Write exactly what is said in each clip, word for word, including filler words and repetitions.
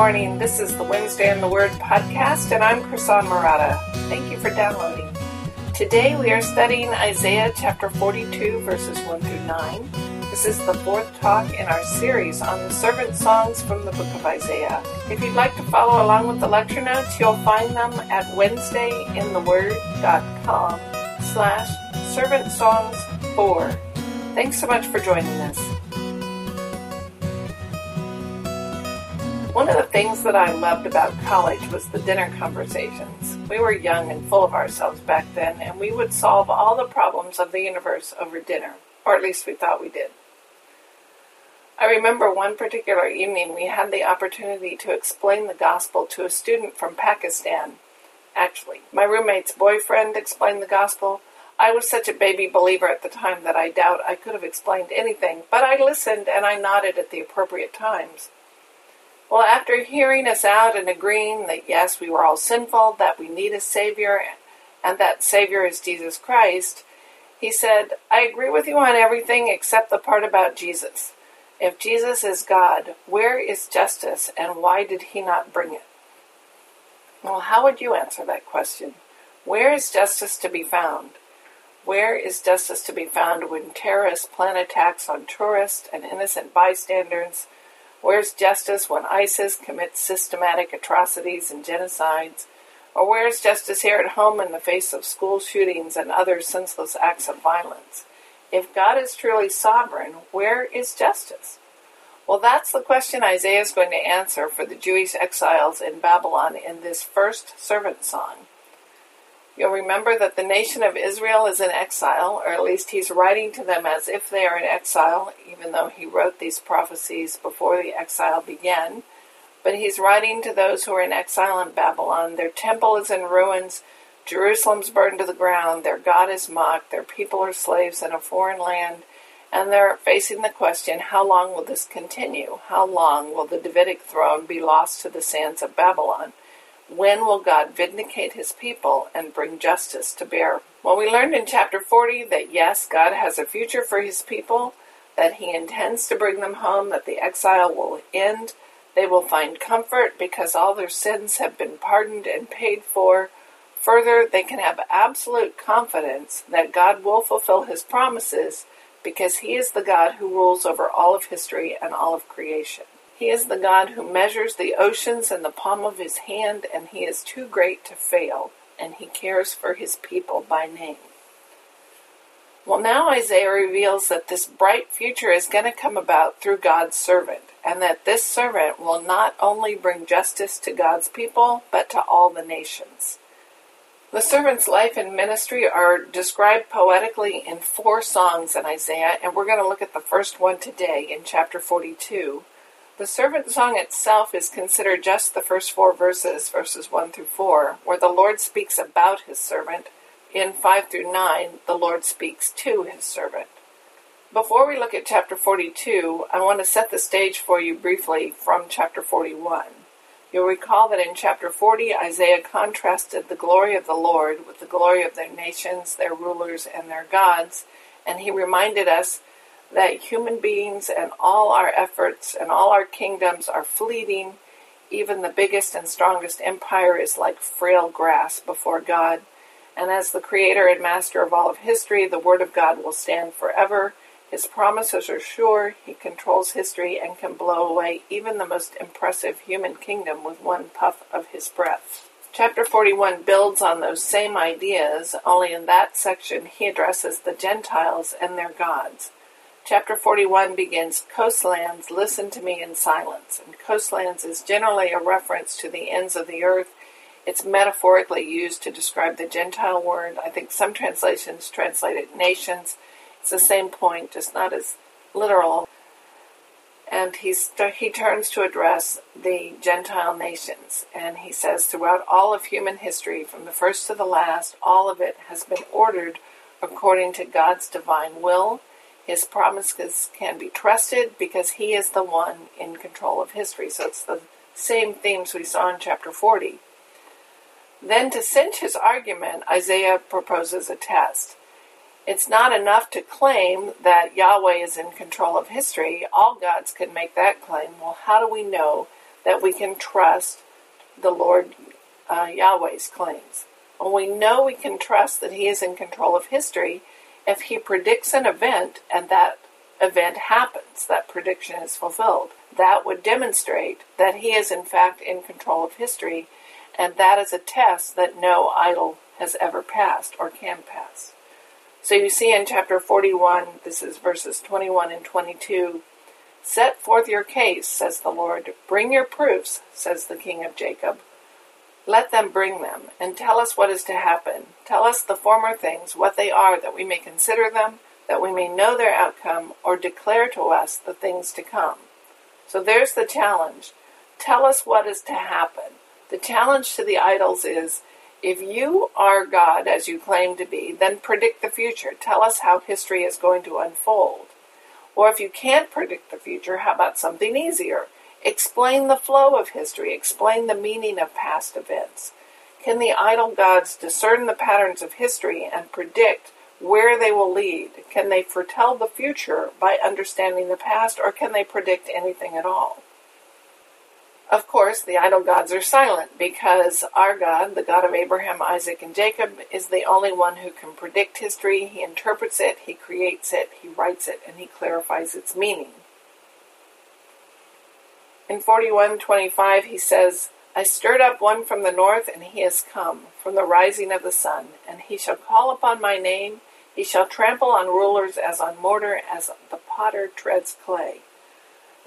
morning. This is the Wednesday in the Word podcast, and I'm Chrisanne Murata. Thank you for downloading. Today we are studying Isaiah chapter forty-two, verses one through nine. This is the fourth talk in our series on the servant songs from the book of Isaiah. If you'd like to follow along with the lecture notes, you'll find them at wednesdayintheword.com slash servant songs four. Thanks so much for joining us. One of the things that I loved about college was the dinner conversations. We were young and full of ourselves back then, and we would solve all the problems of the universe over dinner, or at least we thought we did. I remember one particular evening we had the opportunity to explain the gospel to a student from Pakistan. Actually, my roommate's boyfriend explained the gospel. I was such a baby believer at the time that I doubt I could have explained anything, but I listened and I nodded at the appropriate times. Well, after hearing us out and agreeing that, yes, we were all sinful, that we need a Savior, and that Savior is Jesus Christ, he said, I agree with you on everything except the part about Jesus. If Jesus is God, where is justice, and why did he not bring it? Well, how would you answer that question? Where is justice to be found? Where is justice to be found when terrorists plan attacks on tourists and innocent bystanders? Where's justice when ISIS commits systematic atrocities and genocides? Or where's justice here at home in the face of school shootings and other senseless acts of violence? If God is truly sovereign, where is justice? Well, that's the question Isaiah is going to answer for the Jewish exiles in Babylon in this first servant song. You'll remember that the nation of Israel is in exile, or at least he's writing to them as if they are in exile, even though he wrote these prophecies before the exile began. But he's writing to those who are in exile in Babylon. Their temple is in ruins, Jerusalem's burned to the ground, their God is mocked, their people are slaves in a foreign land, and they're facing the question, how long will this continue? How long will the Davidic throne be lost to the sands of Babylon? When will God vindicate his people and bring justice to bear? Well, we learned in chapter forty that, yes, God has a future for his people, that he intends to bring them home, that the exile will end. They will find comfort because all their sins have been pardoned and paid for. Further, they can have absolute confidence that God will fulfill his promises because he is the God who rules over all of history and all of creation. He is the God who measures the oceans in the palm of his hand, and he is too great to fail, and he cares for his people by name. Well, now Isaiah reveals that this bright future is going to come about through God's servant, and that this servant will not only bring justice to God's people, but to all the nations. The servant's life and ministry are described poetically in four songs in Isaiah, and we're going to look at the first one today in chapter forty-two. The servant song itself is considered just the first four verses, verses one through four, where the Lord speaks about his servant. In five through nine, the Lord speaks to his servant. Before we look at chapter forty-two, I want to set the stage for you briefly from chapter forty-one. You'll recall that in chapter forty, Isaiah contrasted the glory of the Lord with the glory of their nations, their rulers, and their gods, and he reminded us that human beings and all our efforts and all our kingdoms are fleeting. Even the biggest and strongest empire is like frail grass before God. And as the creator and master of all of history, the word of God will stand forever. His promises are sure. He controls history and can blow away even the most impressive human kingdom with one puff of his breath. Chapter forty-one builds on those same ideas, only in that section he addresses the Gentiles and their gods. Chapter forty-one begins, coastlands, listen to me in silence. And coastlands is generally a reference to the ends of the earth. It's metaphorically used to describe the Gentile word. I think some translations translate it nations. It's the same point, just not as literal. And he's, he turns to address the Gentile nations. And he says, throughout all of human history, from the first to the last, all of it has been ordered according to God's divine will. His promises can be trusted because he is the one in control of history. So it's the same themes we saw in chapter forty. Then to cinch his argument, Isaiah proposes a test. It's not enough to claim that Yahweh is in control of history. All gods can make that claim. Well, how do we know that we can trust the Lord uh, Yahweh's claims. Well, we know we can trust that He is in control of history if He predicts an event and that event happens, that prediction is fulfilled. That would demonstrate that He is in fact in control of history, and that is a test that no idol has ever passed or can pass. So you see in chapter forty-one, this is verses twenty-one and twenty-two, "Set forth your case, says the Lord. Bring your proofs, says the King of Jacob. Let them bring them, and tell us what is to happen. Tell us the former things, what they are, that we may consider them, that we may know their outcome, or declare to us the things to come." So there's the challenge. Tell us what is to happen. The challenge to the idols is, if you are God, as you claim to be, then predict the future. Tell us how history is going to unfold. Or if you can't predict the future, how about something easier? Explain the flow of history. Explain the meaning of past events. Can the idol gods discern the patterns of history and predict where they will lead? Can they foretell the future by understanding the past, or can they predict anything at all? Of course, the idol gods are silent because our God, the God of Abraham, Isaac, and Jacob, is the only one who can predict history. He interprets it, He creates it, He writes it, and He clarifies its meaning. In forty-one twenty-five, he says, "I stirred up one from the north, and he has come, from the rising of the sun. And he shall call upon my name. He shall trample on rulers as on mortar, as the potter treads clay."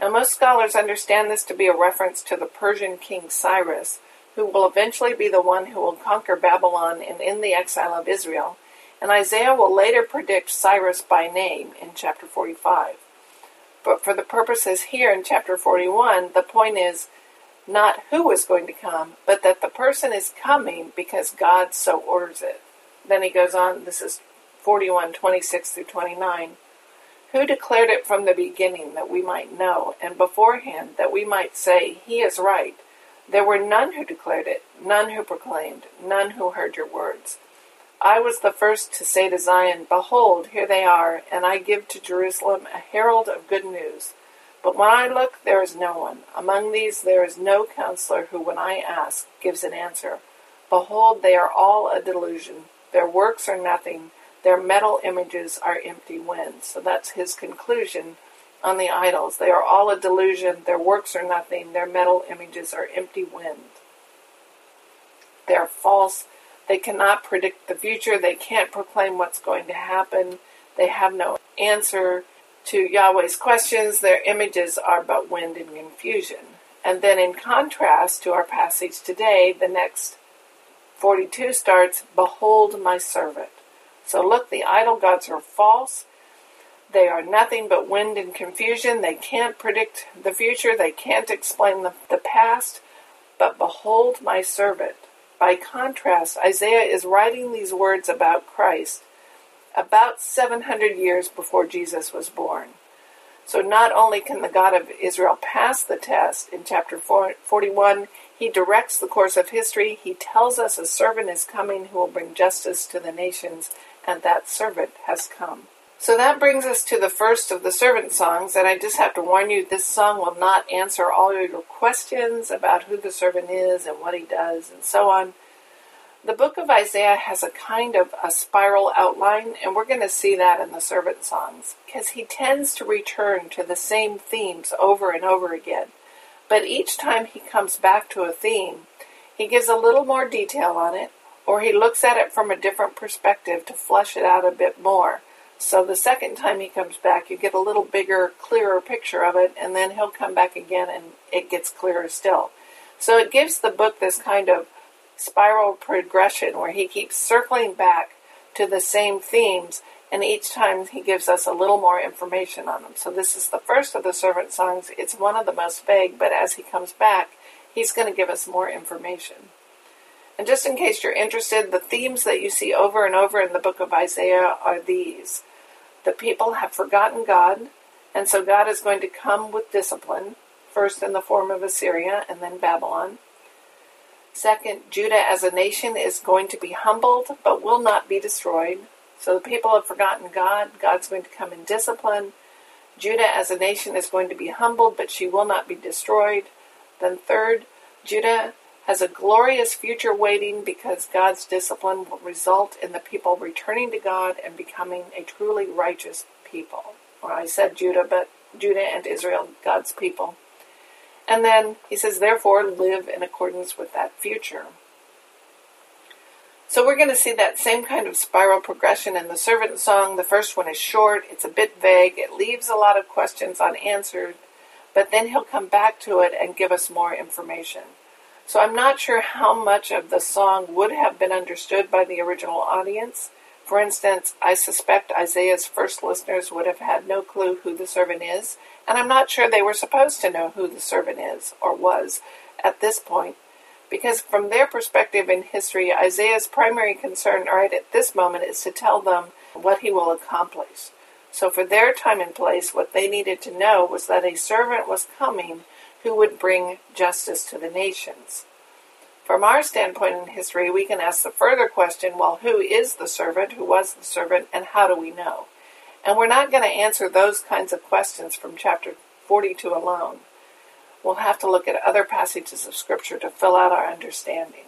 Now, most scholars understand this to be a reference to the Persian king Cyrus, who will eventually be the one who will conquer Babylon and end the exile of Israel. And Isaiah will later predict Cyrus by name in chapter forty-five. But for the purposes here in chapter forty-one, the point is not who is going to come, but that the person is coming because God so orders it. Then he goes on, this is forty-one twenty-six through twenty-nine, "Who declared it from the beginning, that we might know, and beforehand that we might say, He is right. There were none who declared it, none who proclaimed, none who heard your words. I was the first to say to Zion, Behold, here they are, and I give to Jerusalem a herald of good news. But when I look, there is no one. Among these there is no counselor who, when I ask, gives an answer. Behold, they are all a delusion. Their works are nothing. Their metal images are empty winds." So that's his conclusion on the idols. They are all a delusion. Their works are nothing. Their metal images are empty wind. They're false. They cannot predict the future. They can't proclaim what's going to happen. They have no answer to Yahweh's questions. Their images are but wind and confusion. And then in contrast to our passage today, the next forty-two starts, "Behold my servant." So look, the idol gods are false. They are nothing but wind and confusion. They can't predict the future. They can't explain the, the past. But behold my servant. By contrast, Isaiah is writing these words about Christ about seven hundred years before Jesus was born. So not only can the God of Israel pass the test in chapter forty-one, He directs the course of history. He tells us a servant is coming who will bring justice to the nations, and that servant has come. So that brings us to the first of the servant songs, and I just have to warn you, this song will not answer all your questions about who the servant is and what he does and so on. The book of Isaiah has a kind of a spiral outline, and we're going to see that in the servant songs, because he tends to return to the same themes over and over again. But each time he comes back to a theme, he gives a little more detail on it, or he looks at it from a different perspective to flesh it out a bit more. So the second time he comes back, you get a little bigger, clearer picture of it, and then he'll come back again and it gets clearer still. So it gives the book this kind of spiral progression where he keeps circling back to the same themes, and each time he gives us a little more information on them. So this is the first of the servant songs. It's one of the most vague, but as he comes back, he's going to give us more information. And just in case you're interested, the themes that you see over and over in the book of Isaiah are these. The people have forgotten God, and so God is going to come with discipline, first in the form of Assyria and then Babylon. Second, Judah as a nation is going to be humbled but will not be destroyed. So the people have forgotten God. God's going to come in discipline. Judah as a nation is going to be humbled, but she will not be destroyed. Then third, Judah has a glorious future waiting because God's discipline will result in the people returning to God and becoming a truly righteous people. Or I said Judah, but Judah and Israel, God's people. And then he says, therefore, live in accordance with that future. So we're going to see that same kind of spiral progression in the servant song. The first one is short. It's a bit vague. It leaves a lot of questions unanswered. But then he'll come back to it and give us more information. So I'm not sure how much of the song would have been understood by the original audience. For instance, I suspect Isaiah's first listeners would have had no clue who the servant is, and I'm not sure they were supposed to know who the servant is or was at this point, because from their perspective in history, Isaiah's primary concern right at this moment is to tell them what he will accomplish. So for their time and place, what they needed to know was that a servant was coming who would bring justice to the nations. From our standpoint in history, we can ask the further question, well, who is the servant, who was the servant, and how do we know? And we're not going to answer those kinds of questions from chapter forty-two alone. We'll have to look at other passages of Scripture to fill out our understanding.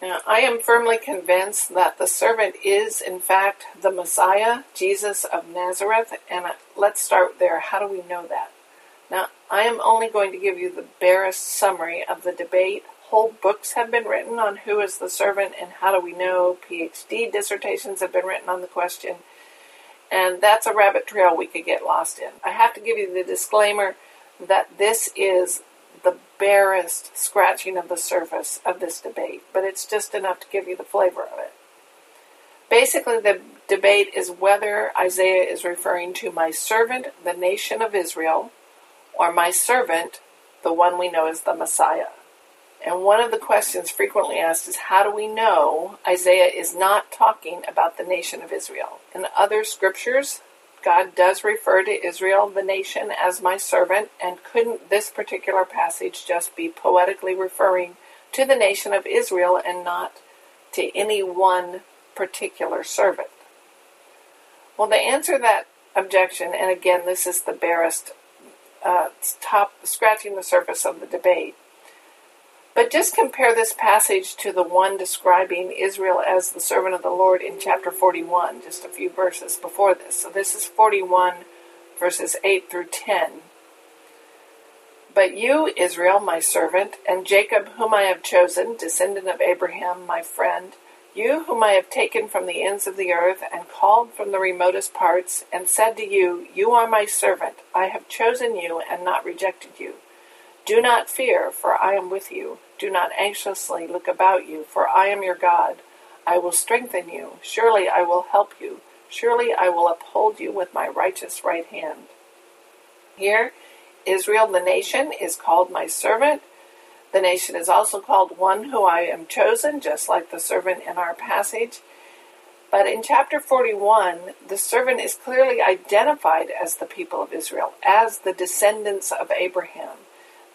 Now, I am firmly convinced that the servant is, in fact, the Messiah, Jesus of Nazareth, and let's start there. How do we know that? Now, I am only going to give you the barest summary of the debate. Whole books have been written on who is the servant and how do we know. PhD dissertations have been written on the question. And that's a rabbit trail we could get lost in. I have to give you the disclaimer that this is the barest scratching of the surface of this debate, but it's just enough to give you the flavor of it. Basically, the debate is whether Isaiah is referring to my servant, the nation of Israel, or my servant, the one we know as the Messiah. And one of the questions frequently asked is, how do we know Isaiah is not talking about the nation of Israel? In other scriptures, God does refer to Israel, the nation, as my servant, and couldn't this particular passage just be poetically referring to the nation of Israel and not to any one particular servant? Well, to answer that objection, and again, this is the barest uh, top, scratching the surface of the debate, but just compare this passage to the one describing Israel as the servant of the Lord in chapter forty-one, just a few verses before this. So this is forty-one, verses eight through ten. But you, Israel, my servant, and Jacob, whom I have chosen, descendant of Abraham, my friend, you whom I have taken from the ends of the earth and called from the remotest parts, and said to you, you are my servant, I have chosen you and not rejected you. Do not fear, for I am with you. Do not anxiously look about you, for I am your God. I will strengthen you. Surely I will help you. Surely I will uphold you with my righteous right hand. Here, Israel, the nation, is called my servant. The nation is also called one who I am chosen, just like the servant in our passage. But in chapter forty-one, the servant is clearly identified as the people of Israel, as the descendants of Abraham.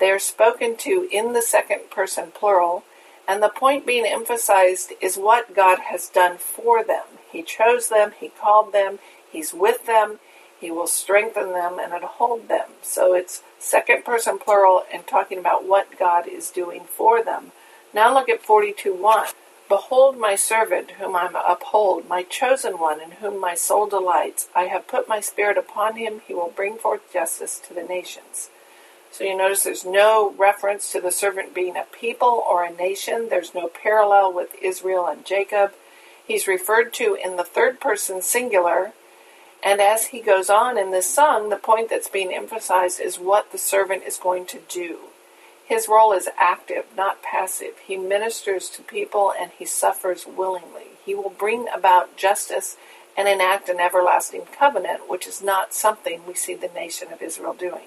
They are spoken to in the second person plural, and the point being emphasized is what God has done for them. He chose them, He called them, He's with them, He will strengthen them and uphold them. So it's second person plural and talking about what God is doing for them. Now look at forty-two one. Behold my servant whom I uphold, my chosen one in whom my soul delights. I have put my spirit upon him, he will bring forth justice to the nations. So you notice there's no reference to the servant being a people or a nation. There's no parallel with Israel and Jacob. He's referred to in the third person singular. And as he goes on in this song, the point that's being emphasized is what the servant is going to do. His role is active, not passive. He ministers to people and he suffers willingly. He will bring about justice and enact an everlasting covenant, which is not something we see the nation of Israel doing.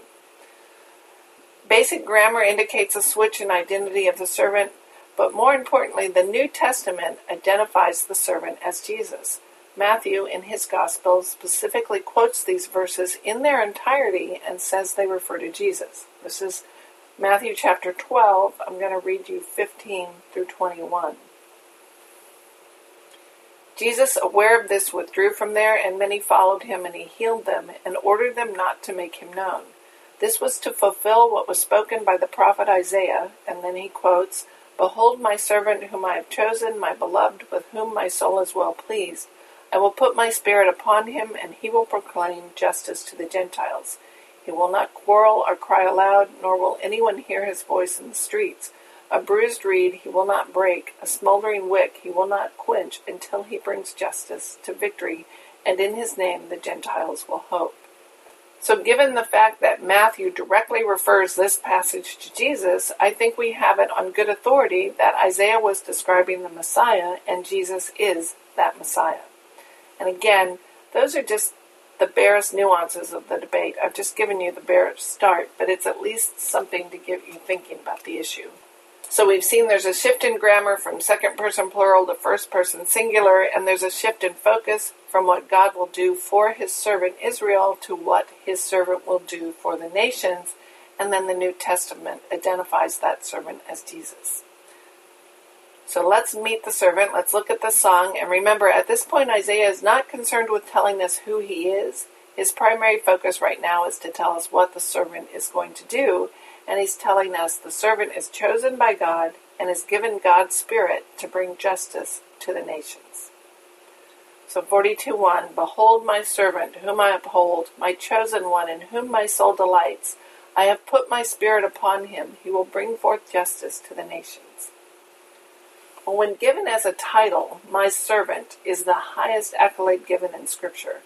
Basic grammar indicates a switch in identity of the servant, but more importantly, the New Testament identifies the servant as Jesus. Matthew, in his Gospel, specifically quotes these verses in their entirety and says they refer to Jesus. This is Matthew chapter twelve. I'm going to read you fifteen through twenty-one. Jesus, aware of this, withdrew from there, and many followed him, and he healed them, and ordered them not to make him known. This was to fulfill what was spoken by the prophet Isaiah, and then he quotes, "Behold my servant whom I have chosen, my beloved, with whom my soul is well pleased. I will put my spirit upon him, and he will proclaim justice to the Gentiles. He will not quarrel or cry aloud, nor will anyone hear his voice in the streets. A bruised reed he will not break, a smoldering wick he will not quench, until he brings justice to victory, and in his name the Gentiles will hope." So given the fact that Matthew directly refers this passage to Jesus, I think we have it on good authority that Isaiah was describing the Messiah, and Jesus is that Messiah. And again, those are just the barest nuances of the debate. I've just given you the barest start, but it's at least something to get you thinking about the issue. So we've seen there's a shift in grammar from second person plural to first person singular, and there's a shift in focus from what God will do for his servant Israel to what his servant will do for the nations, and then the New Testament identifies that servant as Jesus. So let's meet the servant, let's look at the song, and remember at this point Isaiah is not concerned with telling us who he is. His primary focus right now is to tell us what the servant is going to do. And he's telling us the servant is chosen by God and is given God's Spirit to bring justice to the nations. So forty-two one, "Behold my servant, whom I uphold, my chosen one, in whom my soul delights. I have put my Spirit upon him. He will bring forth justice to the nations." Well, when given as a title, my servant is the highest accolade given in Scripture.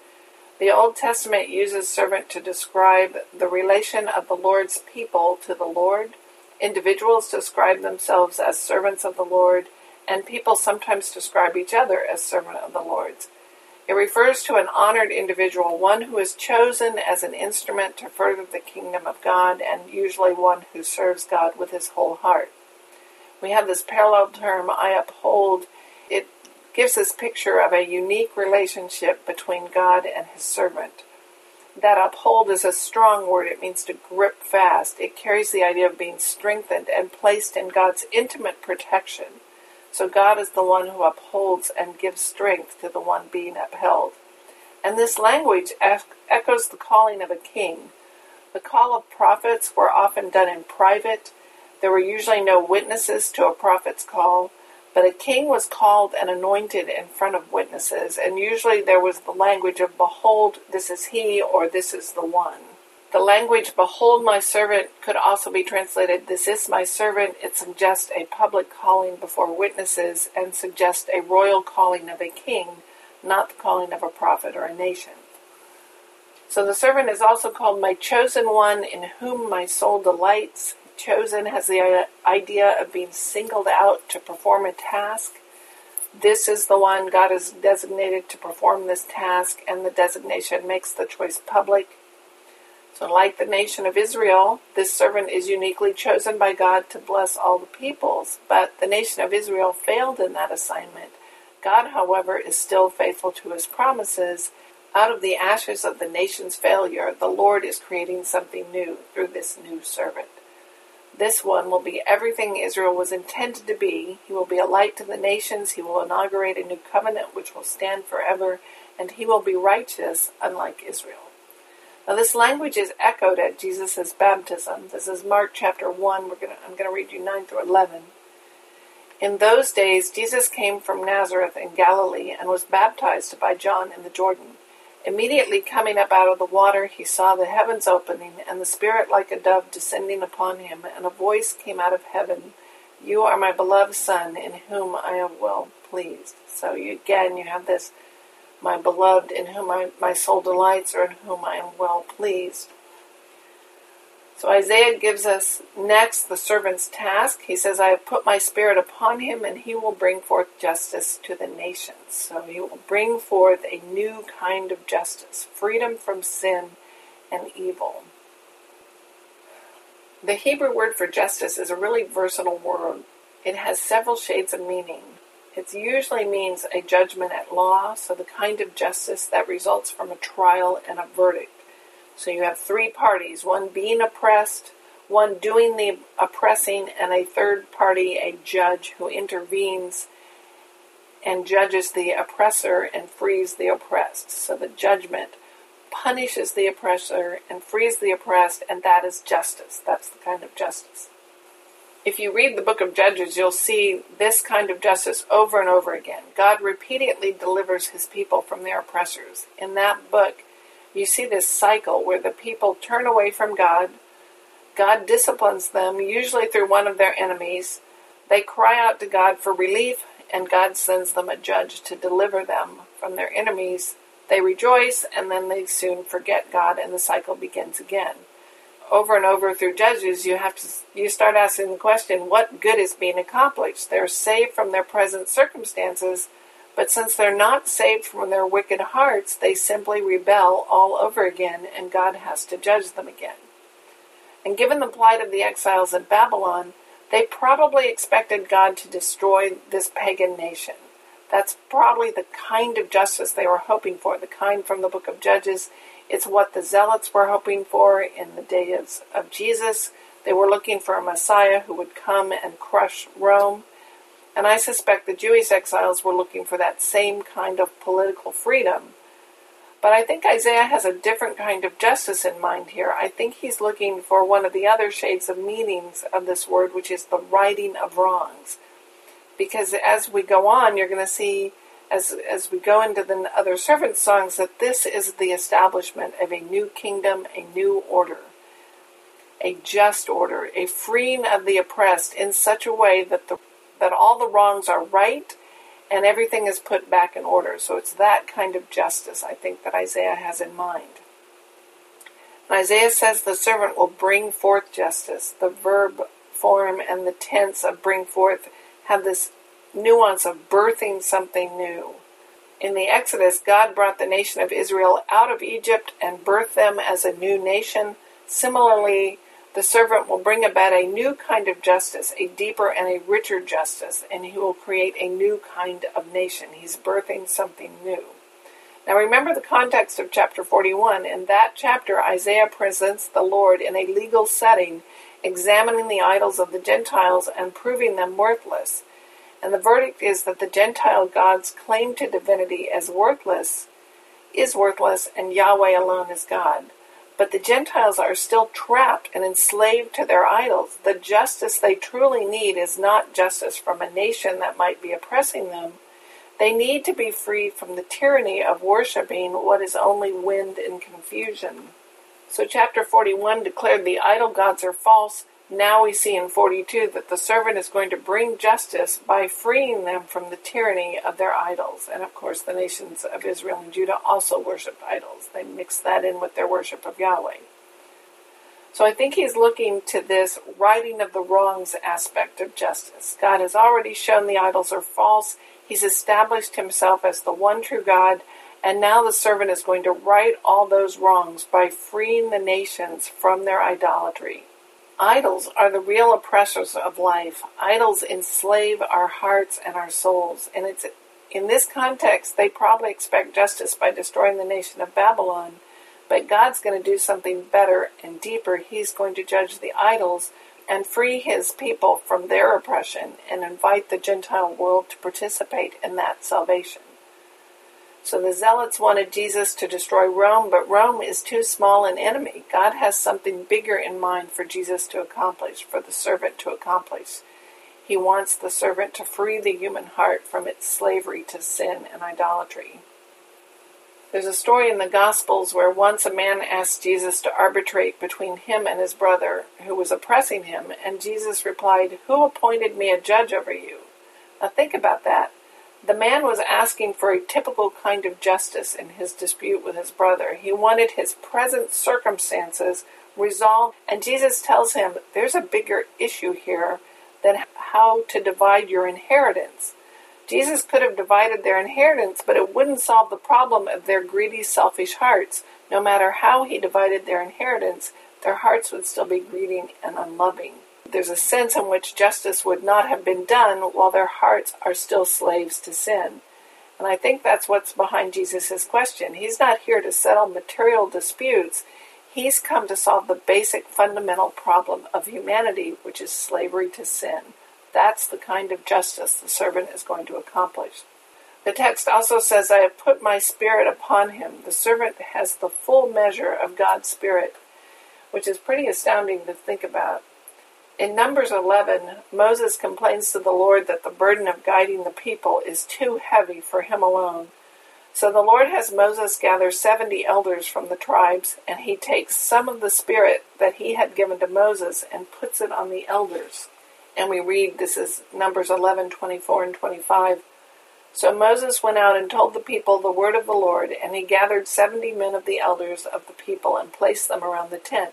The Old Testament uses servant to describe the relation of the Lord's people to the Lord. Individuals describe themselves as servants of the Lord, and people sometimes describe each other as servant of the Lord's. It refers to an honored individual, one who is chosen as an instrument to further the kingdom of God, and usually one who serves God with his whole heart. We have this parallel term, I uphold. It gives this picture of a unique relationship between God and his servant. That uphold is a strong word. It means to grip fast. It carries the idea of being strengthened and placed in God's intimate protection. So God is the one who upholds and gives strength to the one being upheld. And this language echoes the calling of a king. The call of prophets were often done in private. There were usually no witnesses to a prophet's call. But a king was called and anointed in front of witnesses, and usually there was the language of, "Behold, this is he," or "This is the one." The language, "Behold, my servant," could also be translated, "This is my servant." It suggests a public calling before witnesses and suggests a royal calling of a king, not the calling of a prophet or a nation. So the servant is also called my chosen one, in whom my soul delights. Chosen has the idea of being singled out to perform a task. This is the one God is designated to perform this task, and the designation makes the choice public. So like the nation of Israel, this servant is uniquely chosen by God to bless all the peoples, but the nation of Israel failed in that assignment. God, however, is still faithful to his promises. Out of the ashes of the nation's failure, the Lord is creating something new through this new servant. This one will be everything Israel was intended to be. He will be a light to the nations. He will inaugurate a new covenant which will stand forever, and he will be righteous, unlike Israel. Now, this language is echoed at Jesus' baptism. This is Mark chapter one. We're gonna, I'm going to read you nine through eleven. "In those days, Jesus came from Nazareth in Galilee and was baptized by John in the Jordan. Immediately coming up out of the water, he saw the heavens opening, and the Spirit like a dove descending upon him, and a voice came out of heaven, 'You are my beloved Son, in whom I am well pleased.'" So you, again, you have this, my beloved, in whom I, my soul delights, or in whom I am well pleased. So Isaiah gives us next the servant's task. He says, "I have put my Spirit upon him, and he will bring forth justice to the nations." So he will bring forth a new kind of justice, freedom from sin and evil. The Hebrew word for justice is a really versatile word. It has several shades of meaning. It usually means a judgment at law, so the kind of justice that results from a trial and a verdict. So you have three parties, one being oppressed, one doing the oppressing, and a third party, a judge, who intervenes and judges the oppressor and frees the oppressed. So the judgment punishes the oppressor and frees the oppressed, and that is justice. That's the kind of justice. If you read the book of Judges, you'll see this kind of justice over and over again. God repeatedly delivers his people from their oppressors. In that book, you see this cycle where the people turn away from God. God disciplines them, usually through one of their enemies. They cry out to God for relief, and God sends them a judge to deliver them from their enemies. They rejoice, and then they soon forget God, and the cycle begins again. Over and over through Judges, you have to you start asking the question, what good is being accomplished? They're saved from their present circumstances, but since they're not saved from their wicked hearts, they simply rebel all over again, and God has to judge them again. And given the plight of the exiles in Babylon, they probably expected God to destroy this pagan nation. That's probably the kind of justice they were hoping for, the kind from the book of Judges. It's what the zealots were hoping for in the days of Jesus. They were looking for a Messiah who would come and crush Rome. And I suspect the Jewish exiles were looking for that same kind of political freedom. But I think Isaiah has a different kind of justice in mind here. I think he's looking for one of the other shades of meanings of this word, which is the righting of wrongs. Because as we go on, you're going to see, as as we go into the other servant songs, that this is the establishment of a new kingdom, a new order, a just order, a freeing of the oppressed in such a way that the that all the wrongs are right and everything is put back in order. So it's that kind of justice, I think, that Isaiah has in mind. And Isaiah says the servant will bring forth justice. The verb form and the tense of bring forth have this nuance of birthing something new. In the Exodus, God brought the nation of Israel out of Egypt and birthed them as a new nation. Similarly, the servant will bring about a new kind of justice, a deeper and a richer justice, and he will create a new kind of nation. He's birthing something new. Now remember the context of chapter forty-one. In that chapter, Isaiah presents the Lord in a legal setting, examining the idols of the Gentiles and proving them worthless. And the verdict is that the Gentile gods' claim to divinity as worthless is worthless, and Yahweh alone is God. But the Gentiles are still trapped and enslaved to their idols. The justice they truly need is not justice from a nation that might be oppressing them. They need to be freed from the tyranny of worshiping what is only wind and confusion. So chapter forty-one declared the idol gods are false. Now we see in forty-two that the servant is going to bring justice by freeing them from the tyranny of their idols. And of course, the nations of Israel and Judah also worship idols. They mix that in with their worship of Yahweh. So I think he's looking to this righting of the wrongs aspect of justice. God has already shown the idols are false. He's established himself as the one true God. And now the servant is going to right all those wrongs by freeing the nations from their idolatry. Idols are the real oppressors of life. Idols enslave our hearts and our souls. And it's in this context, they probably expect justice by destroying the nation of Babylon. But God's going to do something better and deeper. He's going to judge the idols and free his people from their oppression and invite the Gentile world to participate in that salvation. So the zealots wanted Jesus to destroy Rome, but Rome is too small an enemy. God has something bigger in mind for Jesus to accomplish, for the servant to accomplish. He wants the servant to free the human heart from its slavery to sin and idolatry. There's a story in the Gospels where once a man asked Jesus to arbitrate between him and his brother who was oppressing him, and Jesus replied, "Who appointed me a judge over you?" Now think about that. The man was asking for a typical kind of justice in his dispute with his brother. He wanted his present circumstances resolved, and Jesus tells him, there's a bigger issue here than how to divide your inheritance. Jesus could have divided their inheritance, but it wouldn't solve the problem of their greedy, selfish hearts. No matter how he divided their inheritance, their hearts would still be greedy and unloving. There's a sense in which justice would not have been done while their hearts are still slaves to sin. And I think that's what's behind Jesus' question. He's not here to settle material disputes. He's come to solve the basic fundamental problem of humanity, which is slavery to sin. That's the kind of justice the servant is going to accomplish. The text also says, I have put my spirit upon him. The servant has the full measure of God's spirit, which is pretty astounding to think about. In Numbers eleven, Moses complains to the Lord that the burden of guiding the people is too heavy for him alone. So the Lord has Moses gather seventy elders from the tribes, and he takes some of the spirit that he had given to Moses and puts it on the elders. And we read, this is Numbers eleven, twenty-four and twenty-five. So Moses went out and told the people the word of the Lord, and he gathered seventy men of the elders of the people and placed them around the tent.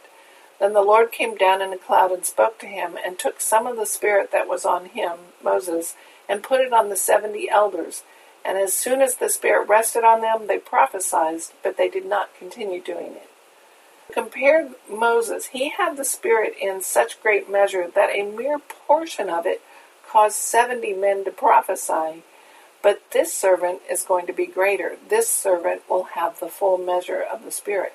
Then the Lord came down in a cloud and spoke to him, and took some of the spirit that was on him, Moses, and put it on the seventy elders. And as soon as the spirit rested on them, they prophesied, but they did not continue doing it. Compare Moses. He had the spirit in such great measure that a mere portion of it caused seventy men to prophesy. But this servant is going to be greater. This servant will have the full measure of the spirit.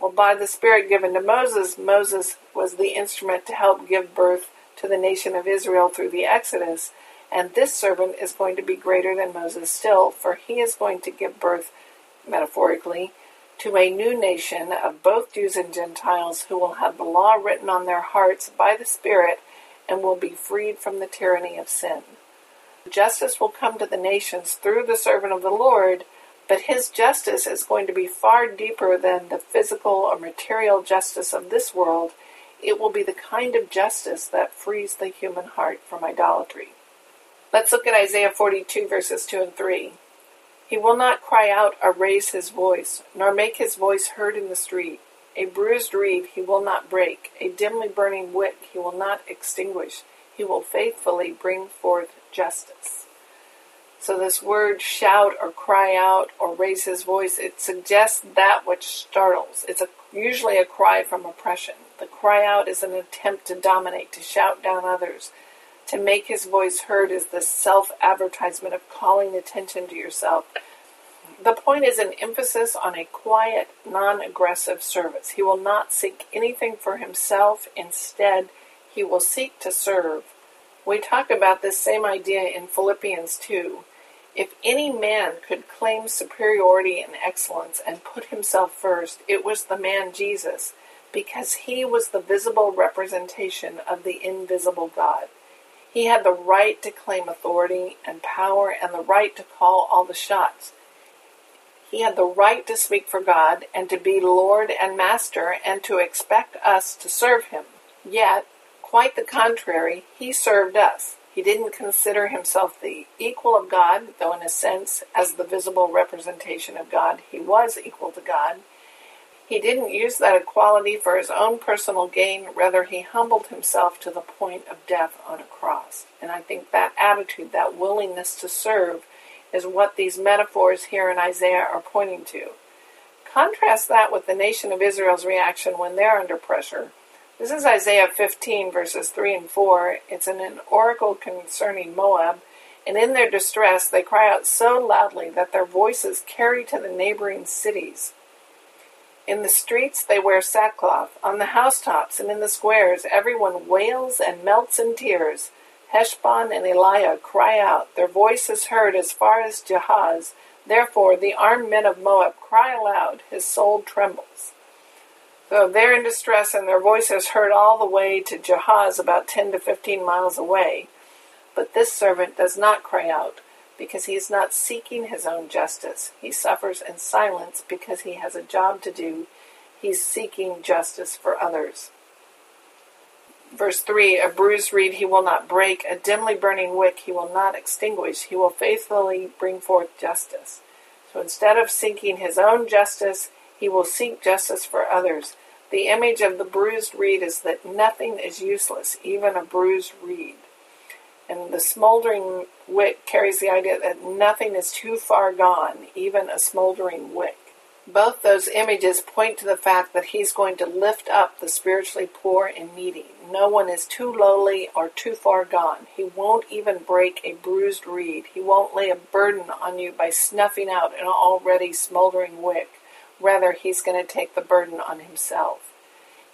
Well, by the Spirit given to Moses, Moses was the instrument to help give birth to the nation of Israel through the Exodus, and this servant is going to be greater than Moses still, for he is going to give birth, metaphorically, to a new nation of both Jews and Gentiles who will have the law written on their hearts by the Spirit and will be freed from the tyranny of sin. Justice will come to the nations through the servant of the Lord, but his justice is going to be far deeper than the physical or material justice of this world. It will be the kind of justice that frees the human heart from idolatry. Let's look at Isaiah forty-two, verses two and three. He will not cry out or raise his voice, nor make his voice heard in the street. A bruised reed he will not break, a dimly burning wick he will not extinguish. He will faithfully bring forth justice. So this word shout or cry out or raise his voice, it suggests that which startles. It's a, usually a cry from oppression. The cry out is an attempt to dominate, to shout down others. To make his voice heard is the self-advertisement of calling attention to yourself. The point is an emphasis on a quiet, non-aggressive service. He will not seek anything for himself. Instead, he will seek to serve. We talk about this same idea in Philippians two. If any man could claim superiority and excellence and put himself first, it was the man Jesus, because he was the visible representation of the invisible God. He had the right to claim authority and power and the right to call all the shots. He had the right to speak for God and to be Lord and Master and to expect us to serve him. Yet, quite the contrary, he served us. He didn't consider himself the equal of God, though in a sense, as the visible representation of God, he was equal to God. He didn't use that equality for his own personal gain. Rather, he humbled himself to the point of death on a cross. And I think that attitude, that willingness to serve, is what these metaphors here in Isaiah are pointing to. Contrast that with the nation of Israel's reaction when they're under pressure. This is Isaiah fifteen, verses three and four. It's in an oracle concerning Moab. And in their distress, they cry out so loudly that their voices carry to the neighboring cities. In the streets, they wear sackcloth. On the housetops and in the squares, everyone wails and melts in tears. Heshbon and Eliah cry out. Their voice is heard as far as Jahaz. Therefore, the armed men of Moab cry aloud. His soul trembles. So they're in distress, and their voice is heard all the way to Jahaz, about ten to fifteen miles away. But this servant does not cry out, because he is not seeking his own justice. He suffers in silence because he has a job to do. He's seeking justice for others. Verse three, a bruised reed he will not break, a dimly burning wick he will not extinguish. He will faithfully bring forth justice. So instead of seeking his own justice, he will seek justice for others. The image of the bruised reed is that nothing is useless, even a bruised reed. And the smoldering wick carries the idea that nothing is too far gone, even a smoldering wick. Both those images point to the fact that he's going to lift up the spiritually poor and needy. No one is too lowly or too far gone. He won't even break a bruised reed. He won't lay a burden on you by snuffing out an already smoldering wick. Rather, he's going to take the burden on himself.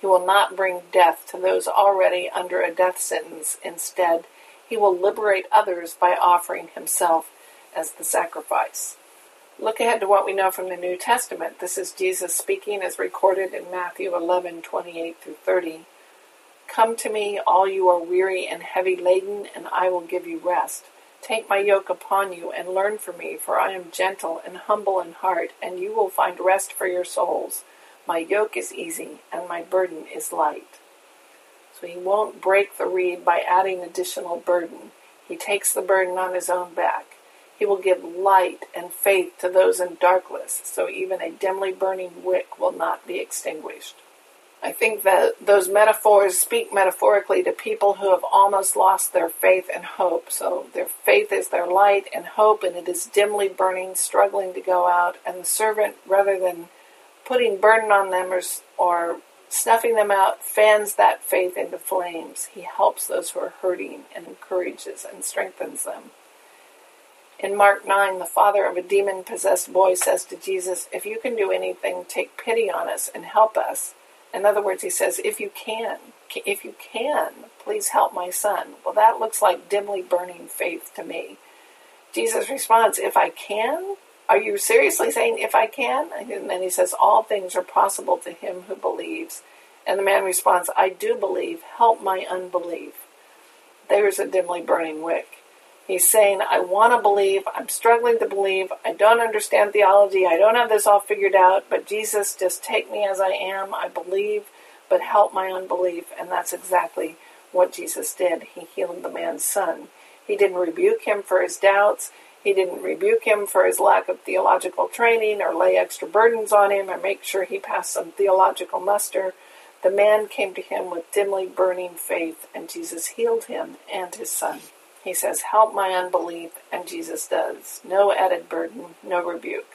He will not bring death to those already under a death sentence. Instead, he will liberate others by offering himself. as the sacrifice. Look ahead to what we know from the New Testament. This is Jesus speaking as recorded in Matthew eleven, twenty-eight through thirty. Come to me, all you are weary and heavy laden, and I will give you rest. Take my yoke upon you and learn from me, for I am gentle and humble in heart, and you will find rest for your souls. My yoke is easy, and my burden is light. So he won't break the reed by adding additional burden. He takes the burden on his own back. He will give light and faith to those in darkness, so even a dimly burning wick will not be extinguished. I think that those metaphors speak metaphorically to people who have almost lost their faith and hope. So their faith is their light and hope, and it is dimly burning, struggling to go out. And the servant, rather than putting burden on them or, or snuffing them out, fans that faith into flames. He helps those who are hurting and encourages and strengthens them. In Mark nine, the father of a demon-possessed boy says to Jesus, if you can do anything, take pity on us and help us. In other words, he says, if you can, if you can, please help my son. Well, that looks like dimly burning faith to me. Jesus responds, if I can? Are you seriously saying, if I can? And then he says, all things are possible to him who believes. And the man responds, I do believe, help my unbelief. There's a dimly burning wick. He's saying, I want to believe, I'm struggling to believe, I don't understand theology, I don't have this all figured out, but Jesus, just take me as I am, I believe, but help my unbelief. And that's exactly what Jesus did. He healed the man's son. He didn't rebuke him for his doubts, he didn't rebuke him for his lack of theological training or lay extra burdens on him or make sure he passed some theological muster. The man came to him with dimly burning faith, and Jesus healed him and his son. He says, help my unbelief, and Jesus does. No added burden, no rebuke.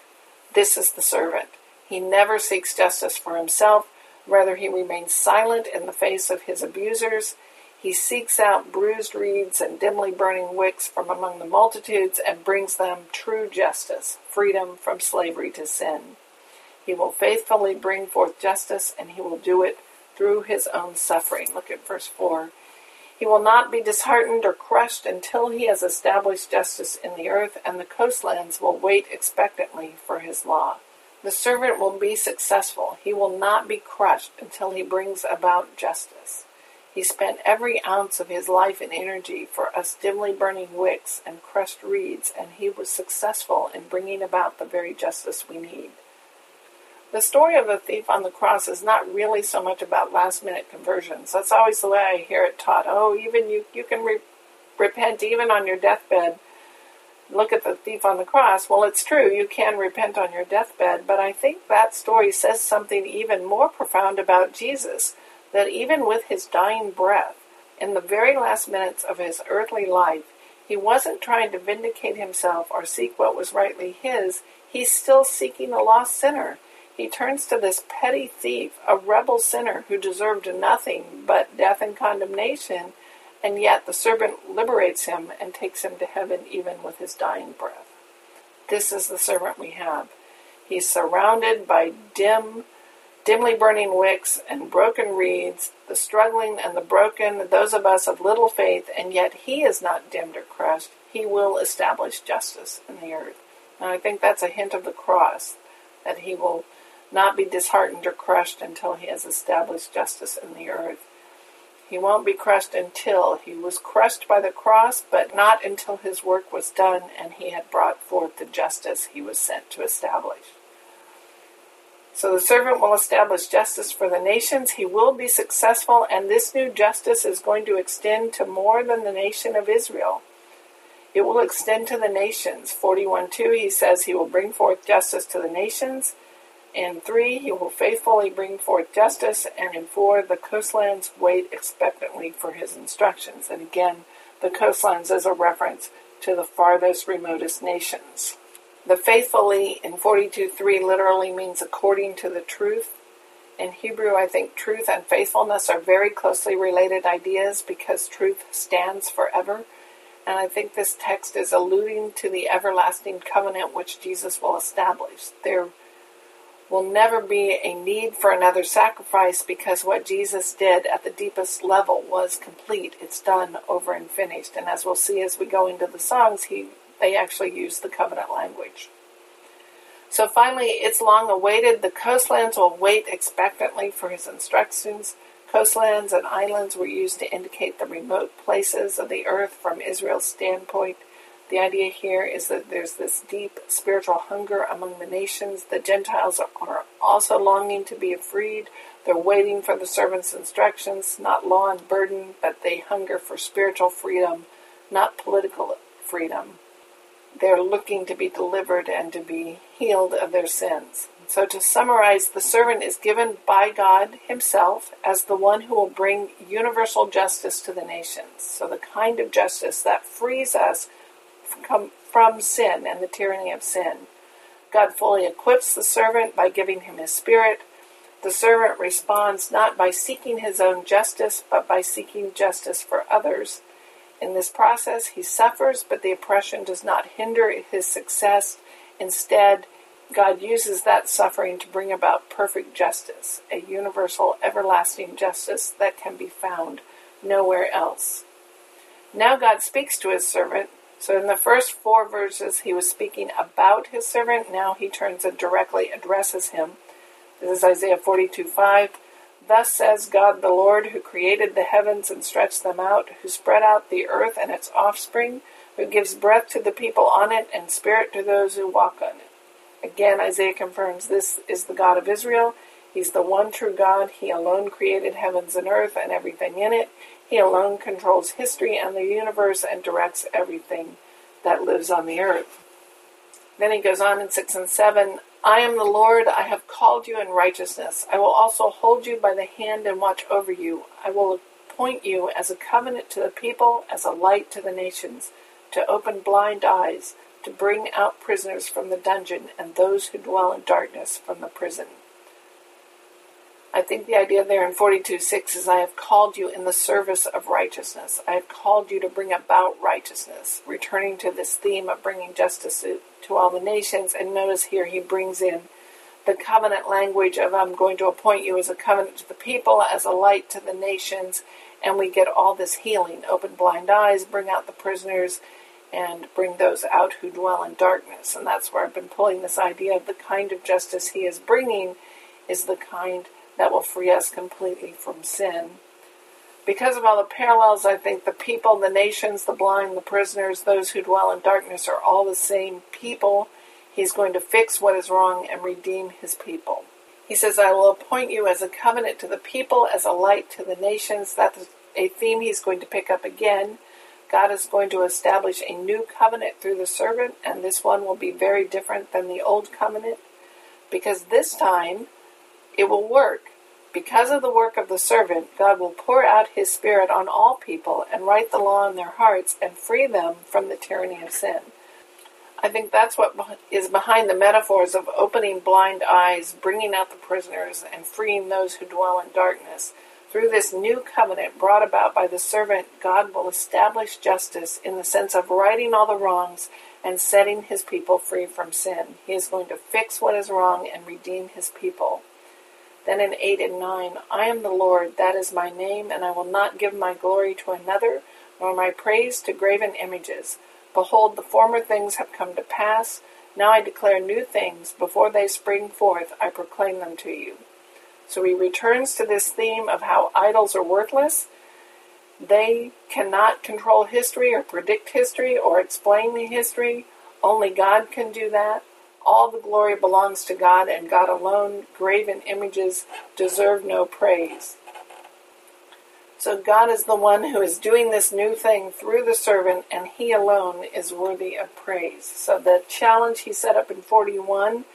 This is the servant. He never seeks justice for himself. Rather, he remains silent in the face of his abusers. He seeks out bruised reeds and dimly burning wicks from among the multitudes and brings them true justice, freedom from slavery to sin. He will faithfully bring forth justice, and he will do it through his own suffering. Look at verse four. He will not be disheartened or crushed until he has established justice in the earth, and the coastlands will wait expectantly for his law. The servant will be successful. He will not be crushed until he brings about justice. He spent every ounce of his life and energy for us dimly burning wicks and crushed reeds, and he was successful in bringing about the very justice we need. The story of the thief on the cross is not really so much about last-minute conversions. That's always the way I hear it taught. Oh, even you, you can re- repent even on your deathbed. Look at the thief on the cross. Well, it's true, you can repent on your deathbed, but I think that story says something even more profound about Jesus, that even with his dying breath, in the very last minutes of his earthly life, he wasn't trying to vindicate himself or seek what was rightly his. He's still seeking a lost sinner. He turns to this petty thief, a rebel sinner who deserved nothing but death and condemnation, and yet the servant liberates him and takes him to heaven even with his dying breath. This is the servant we have. He's surrounded by dim, dimly burning wicks and broken reeds, the struggling and the broken, those of us of little faith, and yet he is not dimmed or crushed. He will establish justice in the earth. And I think that's a hint of the cross, that he will not be disheartened or crushed until he has established justice in the earth. He won't be crushed until he was crushed by the cross, but not until his work was done and he had brought forth the justice he was sent to establish. So the servant will establish justice for the nations. He will be successful, and this new justice is going to extend to more than the nation of Israel. It will extend to the nations. forty-one two, he says he will bring forth justice to the nations. In three, he will faithfully bring forth justice, and in four, the coastlands wait expectantly for his instructions. And again, the coastlands is a reference to the farthest, remotest nations. The faithfully in forty-two three literally means according to the truth. In Hebrew, I think truth and faithfulness are very closely related ideas because truth stands forever. And I think this text is alluding to the everlasting covenant which Jesus will establish. There will never be a need for another sacrifice because what Jesus did at the deepest level was complete. It's done, over, and finished. And as we'll see as we go into the songs, he They actually used the covenant language. So finally, it's long awaited. The coastlands will wait expectantly for his instructions. Coastlands and islands were used to indicate the remote places of the earth from Israel's standpoint. The idea here is that there's this deep spiritual hunger among the nations. The Gentiles are also longing to be freed. They're waiting for the servant's instructions, not law and burden, but they hunger for spiritual freedom, not political freedom. They're looking to be delivered and to be healed of their sins. So to summarize, the servant is given by God himself as the one who will bring universal justice to the nations. So the kind of justice that frees us Come from sin and the tyranny of sin. God fully equips the servant by giving him his spirit. The servant responds not by seeking his own justice, but by seeking justice for others. In this process, he suffers, but the oppression does not hinder his success. Instead, God uses that suffering to bring about perfect justice, a universal, everlasting justice that can be found nowhere else. Now God speaks to his servant. So in the first four verses, he was speaking about his servant. Now he turns and directly addresses him. This is Isaiah forty-two five. Thus says God the Lord, who created the heavens and stretched them out, who spread out the earth and its offspring, who gives breath to the people on it and spirit to those who walk on it. Again, Isaiah confirms this is the God of Israel. He's the one true God. He alone created heavens and earth and everything in it. He alone controls history and the universe and directs everything that lives on the earth. Then he goes on in six and seven, I am the Lord, I have called you in righteousness. I will also hold you by the hand and watch over you. I will appoint you as a covenant to the people, as a light to the nations, to open blind eyes, to bring out prisoners from the dungeon and those who dwell in darkness from the prison. I think the idea there in forty-two six is, I have called you in the service of righteousness. I have called you to bring about righteousness, returning to this theme of bringing justice to all the nations. And notice here he brings in the covenant language of, I'm going to appoint you as a covenant to the people, as a light to the nations, and we get all this healing. Open blind eyes, bring out the prisoners, and bring those out who dwell in darkness. And that's where I've been pulling this idea of the kind of justice he is bringing is the kind that will free us completely from sin. Because of all the parallels, I think the people, the nations, the blind, the prisoners, those who dwell in darkness are all the same people. He's going to fix what is wrong and redeem his people. He says, I will appoint you as a covenant to the people, as a light to the nations. That's a theme he's going to pick up again. God is going to establish a new covenant through the servant, and this one will be very different than the old covenant, because this time it will work. Because of the work of the servant, God will pour out his spirit on all people and write the law in their hearts and free them from the tyranny of sin. I think that's what is behind the metaphors of opening blind eyes, bringing out the prisoners, and freeing those who dwell in darkness. Through this new covenant brought about by the servant, God will establish justice in the sense of righting all the wrongs and setting his people free from sin. He is going to fix what is wrong and redeem his people. Then in eight and nine, I am the Lord, that is my name, and I will not give my glory to another, nor my praise to graven images. Behold, the former things have come to pass. Now I declare new things. Before they spring forth, I proclaim them to you. So he returns to this theme of how idols are worthless. They cannot control history or predict history or explain the history. Only God can do that. All the glory belongs to God and God alone. Graven images deserve no praise. So God is the one who is doing this new thing through the servant, and he alone is worthy of praise. So the challenge he set up in forty-one,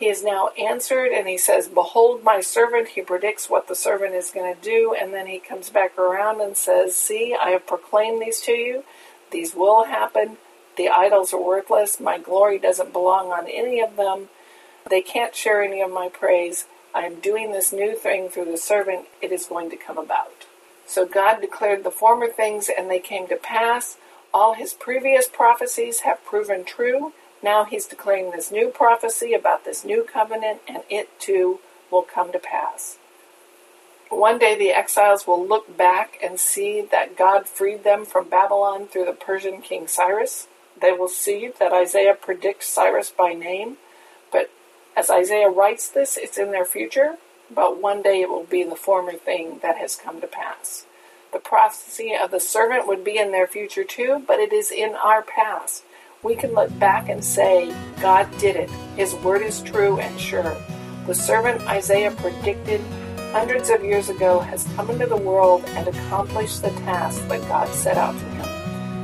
he is now answered, and he says, behold my servant. He predicts what the servant is going to do, and then he comes back around and says, see, I have proclaimed these to you. These will happen. The idols are worthless. My glory doesn't belong on any of them. They can't share any of my praise. I am doing this new thing through the servant. It is going to come about. So God declared the former things, and they came to pass. All his previous prophecies have proven true. Now he's declaring this new prophecy about this new covenant, and it too will come to pass. One day the exiles will look back and see that God freed them from Babylon through the Persian king Cyrus. They will see that Isaiah predicts Cyrus by name, but as Isaiah writes this, it's in their future, but one day it will be the former thing that has come to pass. The prophecy of the servant would be in their future too, but it is in our past. We can look back and say, God did it. His word is true and sure. The servant Isaiah predicted hundreds of years ago has come into the world and accomplished the task that God set out for him.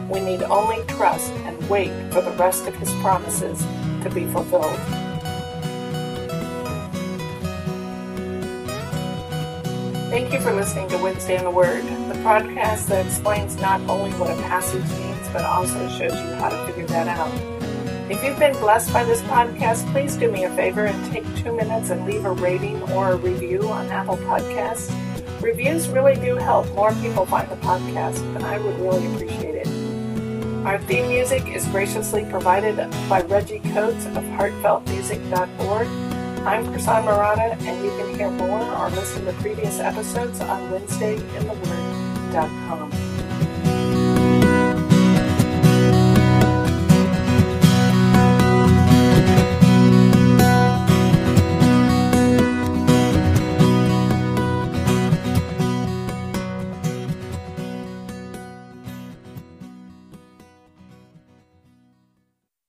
We need only trust and wait for the rest of his promises to be fulfilled. Thank you for listening to Wednesday in the Word, the podcast that explains not only what a passage means, but also shows you how to figure that out. If you've been blessed by this podcast, please do me a favor and take two minutes and leave a rating or a review on Apple Podcasts. Reviews really do help more people find the podcast, and I would really appreciate it. Our theme music is graciously provided by Reggie Coates of heartfelt music dot org. I'm Chrisanne Murata, and you can hear more or listen to previous episodes on wednesday in the word dot com.